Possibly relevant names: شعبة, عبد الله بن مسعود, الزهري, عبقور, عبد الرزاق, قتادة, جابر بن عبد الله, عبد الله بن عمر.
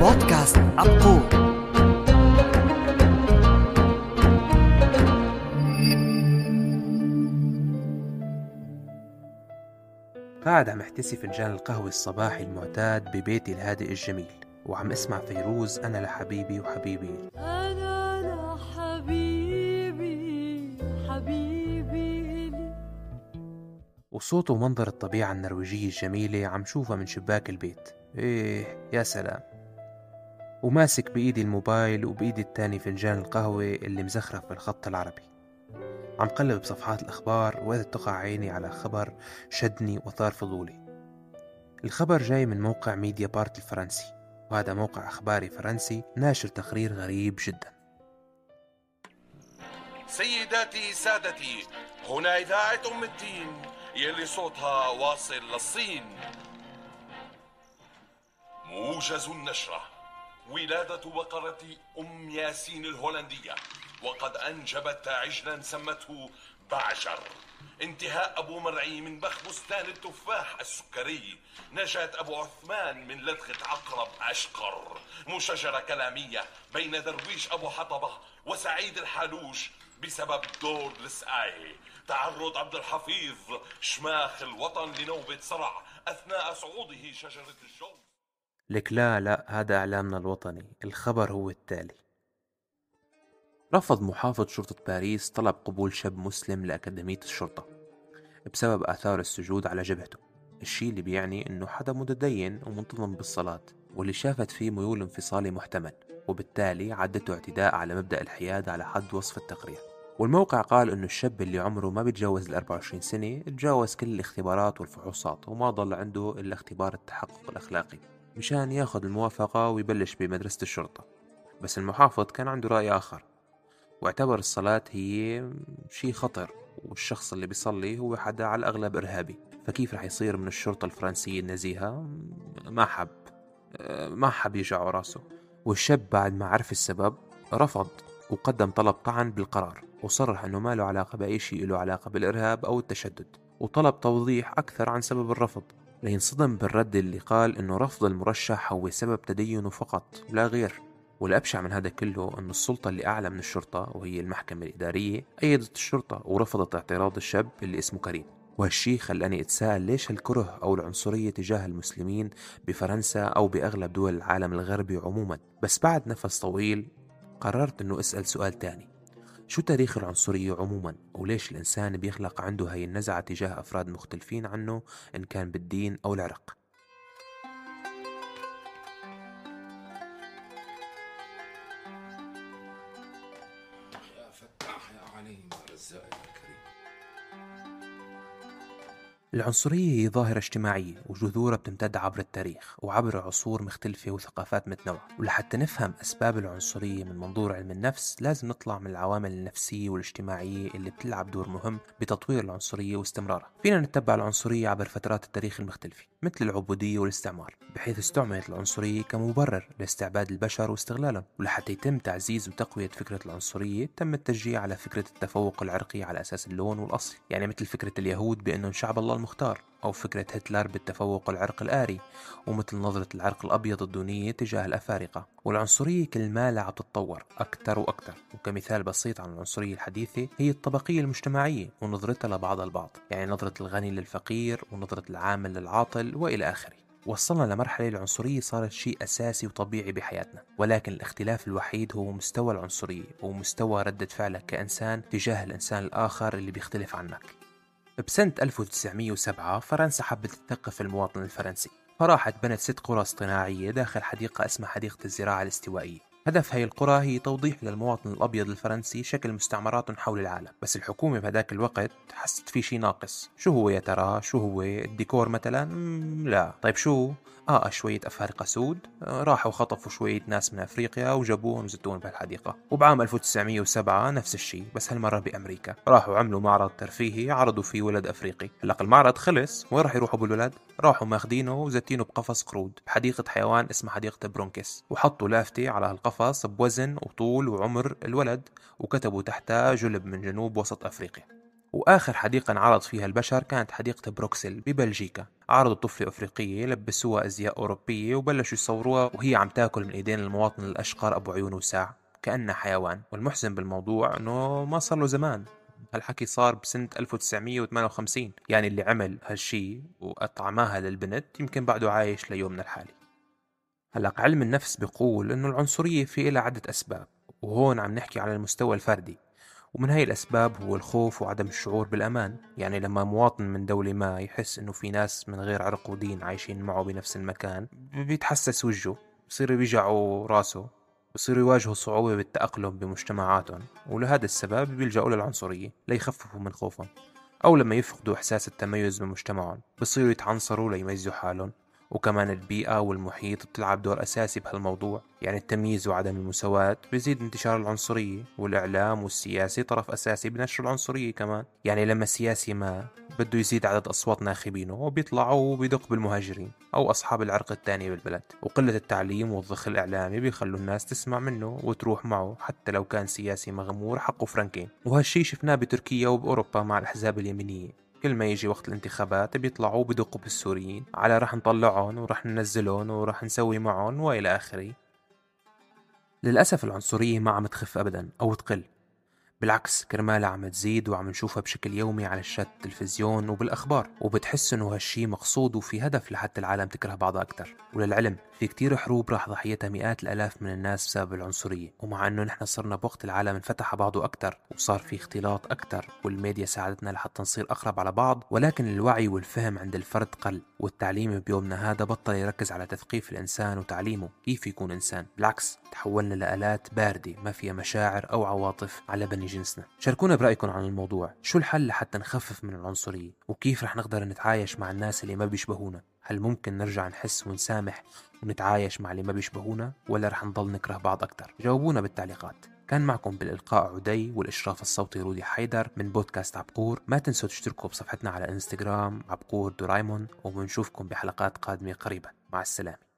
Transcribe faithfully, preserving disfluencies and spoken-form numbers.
بودكاست عبقور. قاعد عم احتسي فنجان القهوة الصباحي المعتاد ببيتي الهادئ الجميل، وعم اسمع فيروز أنا لحبيبي وحبيبي. أنا لحبيبي حبيبي. وصوت ومنظر الطبيعة النرويجية الجميلة عم شوفها من شباك البيت. إيه يا سلام. وماسك بإيدي الموبايل وبإيدي التاني فنجان القهوة اللي مزخرف بالخط العربي. عم قلب بصفحات الأخبار وإذ تقع عيني على خبر شدني وثار فضولي. الخبر جاي من موقع ميديا بارت الفرنسي، وهذا موقع أخباري فرنسي ناشر تقرير غريب جدا. سيداتي سادتي، هنا إذاعة أم الدين يلي صوتها واصل للصين. موجز النشرة: ولادة بقرة أم ياسين الهولندية، وقد أنجبت عجلا سمته بعجر. انتهاء أبو مرعي من بخ بستان التفاح السكري. نجاة أبو عثمان من لدغة عقرب أشقر. مشاجرة كلامية بين درويش أبو حطبة وسعيد الحالوش بسبب دور لسقاي. تعرض عبد الحفيظ شماخ الوطن لنوبة صرع أثناء صعوده شجرة الجوز. لك لا لا، هذا إعلامنا الوطني. الخبر هو التالي: رفض محافظ شرطة باريس طلب قبول شاب مسلم لأكاديمية الشرطة بسبب آثار السجود على جبهته، الشيء اللي بيعني أنه حدا متدين ومنتظم بالصلاة واللي شافت فيه ميول انفصالي محتمل، وبالتالي عدته اعتداء على مبدأ الحياد على حد وصف التقرير. والموقع قال أنه الشاب اللي عمره ما بيتجاوز ال أربعة وعشرين سنة تجاوز كل الاختبارات والفحوصات، وما ضل عنده إلا اختبار التحقق الأخلاقي مشان ياخد الموافقة ويبلش بمدرسة الشرطة. بس المحافظ كان عنده رأي آخر، واعتبر الصلاة هي شيء خطر، والشخص اللي بيصلي هو حدا على الأغلب إرهابي، فكيف رح يصير من الشرطة الفرنسية النزيهة؟ ما حب ما حب يجعوا راسه. والشاب بعد ما عرف السبب رفض وقدم طلب طعن بالقرار، وصرح أنه ما له علاقة بأي شيء له علاقة بالإرهاب أو التشدد، وطلب توضيح أكثر عن سبب الرفض، لينصدم بالرد اللي قال أنه رفض المرشح هو سبب تدينه فقط لا غير. والأبشع من هذا كله أن السلطة اللي أعلى من الشرطة وهي المحكمة الإدارية أيدت الشرطة ورفضت اعتراض الشاب اللي اسمه كريم. وهالشي خلاني أتساءل ليش هالكره أو العنصرية تجاه المسلمين بفرنسا أو بأغلب دول العالم الغربي عموما. بس بعد نفس طويل قررت أنه أسأل سؤال تاني: شو تاريخ العنصرية عموما، وليش الإنسان بيخلق عنده هاي النزعة تجاه أفراد مختلفين عنه إن كان بالدين أو العرق؟ العنصرية هي ظاهرة اجتماعية وجذورها بتمتد عبر التاريخ وعبر عصور مختلفة وثقافات متنوعة، ولحتى نفهم أسباب العنصرية من منظور علم النفس لازم نطلع من العوامل النفسية والاجتماعية اللي بتلعب دور مهم بتطوير العنصرية واستمرارها. فينا نتبع العنصرية عبر فترات التاريخ المختلفة مثل العبودية والاستعمار، بحيث استعملت العنصرية كمبرر لاستعباد البشر واستغلالهم، ولحتى يتم تعزيز وتقوية فكرة العنصرية تم التشجيع على فكرة التفوق العرقي على أساس اللون والأصل، يعني مثل فكرة اليهود بأنهم شعب الله المختار، أو فكرة هتلر بالتفوق العرق الآري، ومثل نظرة العرق الأبيض الدونية تجاه الأفارقة. والعنصرية كل ما لها عم تتطور أكثر وأكثر، وكمثال بسيط عن العنصرية الحديثة هي الطبقية المجتمعيه ونظرتها لبعض البعض، يعني نظرة الغني للفقير ونظرة العامل للعاطل وإلى آخره. وصلنا لمرحلة العنصرية صارت شيء أساسي وطبيعي بحياتنا، ولكن الاختلاف الوحيد هو مستوى العنصرية ومستوى ردة فعلك كإنسان تجاه الإنسان الآخر اللي بيختلف عنك. بسنة ألف وتسعمية وسبعة فرنسا حبت تثقف المواطن الفرنسي، فراحت بنت ست قرى اصطناعية داخل حديقة اسمها حديقة الزراعة الاستوائية، هدف هاي القرى هي توضيح للمواطن الأبيض الفرنسي شكل مستعمرات حول العالم، بس الحكومة بهداك الوقت حست في شي ناقص. شو هو يا ترى؟ شو هو الديكور مثلا؟ لا. طيب شو؟ آه شوية أفارقة سود راحوا خطفوا شوية ناس من أفريقيا وجابوهم زتون بهالحديقة. وبعام ألف وتسعمية وسبعة نفس الشي، بس هالمرة بأمريكا، راحوا عملوا معرض ترفيهي عرضوا فيه ولد أفريقي. هلق المعرض خلص، وين راح يروحوا بالولد؟ راحوا ماخدينه وزتينه بقفص قرود بحديقة حيوان اسمها حديقة برونكس، وحطوا لافتة على هالقفص بوزن وطول وعمر الولد وكتبوا تحتها جلب من جنوب وسط أفريقيا. وآخر حديقة انعرض فيها البشر كانت حديقة بروكسل ببلجيكا، عرضوا طفلة أفريقية لبسوها أزياء أوروبية وبلشوا يصوروها وهي عم تاكل من إيدين المواطن الأشقر أبو عيون وساع كأنها حيوان. والمحزن بالموضوع أنه ما صار له زمان، هالحكي صار بسنة ألف وتسعمية وثمانية وخمسين، يعني اللي عمل هالشي وأطعماها للبنت يمكن بعده عايش ليومنا الحالي. هلق علم النفس بيقول أنه العنصرية في إلها عدة أسباب، وهون عم نحكي على المستوى الفردي، ومن هاي الأسباب هو الخوف وعدم الشعور بالأمان. يعني لما مواطن من دولة ما يحس إنه في ناس من غير عرق ودين عايشين معه بنفس المكان بيتحسس وجهه، بصير بيجعوا راسه، بصير يواجهوا صعوبة بالتأقلم بمجتمعاتهم، ولهذا السبب بيلجأوا للعنصرية ليخففوا من خوفهم. أو لما يفقدوا إحساس التميز بمجتمعهم بصيروا يتعنصروا ليميزوا حالهم. وكمان البيئة والمحيط بتلعب دور أساسي بهالموضوع، يعني التمييز وعدم المساواة بيزيد انتشار العنصرية، والإعلام والسياسي طرف أساسي بنشر العنصرية كمان. يعني لما سياسي ما بده يزيد عدد أصوات ناخبينه وبيطلعوا وبيدق بالمهاجرين أو أصحاب العرق الثاني بالبلد، وقلة التعليم والضخ الإعلامي بيخلوا الناس تسمع منه وتروح معه حتى لو كان سياسي مغمور حقه فرنكين. وهالشي شفناه بتركيا وبأوروبا مع الأحزاب اليمينية، كل ما يجي وقت الانتخابات بيطلعوا بدقوا بالسوريين على رح نطلعون ورح ننزلون ورح نسوي معهم وإلى آخره. للأسف العنصرية ما عم تخف أبدا أو تقل، بالعكس كرمالها عم تزيد وعم نشوفها بشكل يومي على الشات التلفزيون وبالأخبار، وبتحس إنه هالشي مقصود وفي هدف لحتى العالم تكره بعضها أكتر. وللعلم في كتير حروب راح ضحيتها مئات الآلاف من الناس بسبب العنصرية، ومع إنه نحن صرنا بوقت العالم انفتح بعضه أكتر وصار في اختلاط أكتر والميديا ساعدتنا لحتى نصير أقرب على بعض، ولكن الوعي والفهم عند الفرد قل، والتعليم بيومنا هذا بطل يركز على تثقيف الإنسان وتعليمه كيف يكون إنسان، بالعكس تحولنا لآلات باردة ما فيها مشاعر أو عواطف على بني جنسنا. شاركونا برأيكم عن الموضوع، شو الحل لحتى نخفف من العنصرية؟ وكيف رح نقدر نتعايش مع الناس اللي ما بيشبهونا؟ هل ممكن نرجع نحس ونسامح ونتعايش مع اللي ما بيشبهونا، ولا رح نضل نكره بعض أكتر؟ جاوبونا بالتعليقات. كان معكم بالإلقاء عدي والإشراف الصوتي رودي حيدر من بودكاست عبقور. ما تنسوا تشتركوا بصفحتنا على إنستغرام عبقور دورايمون، وبنشوفكم بحلقات قادمة قريبا. مع السلامة.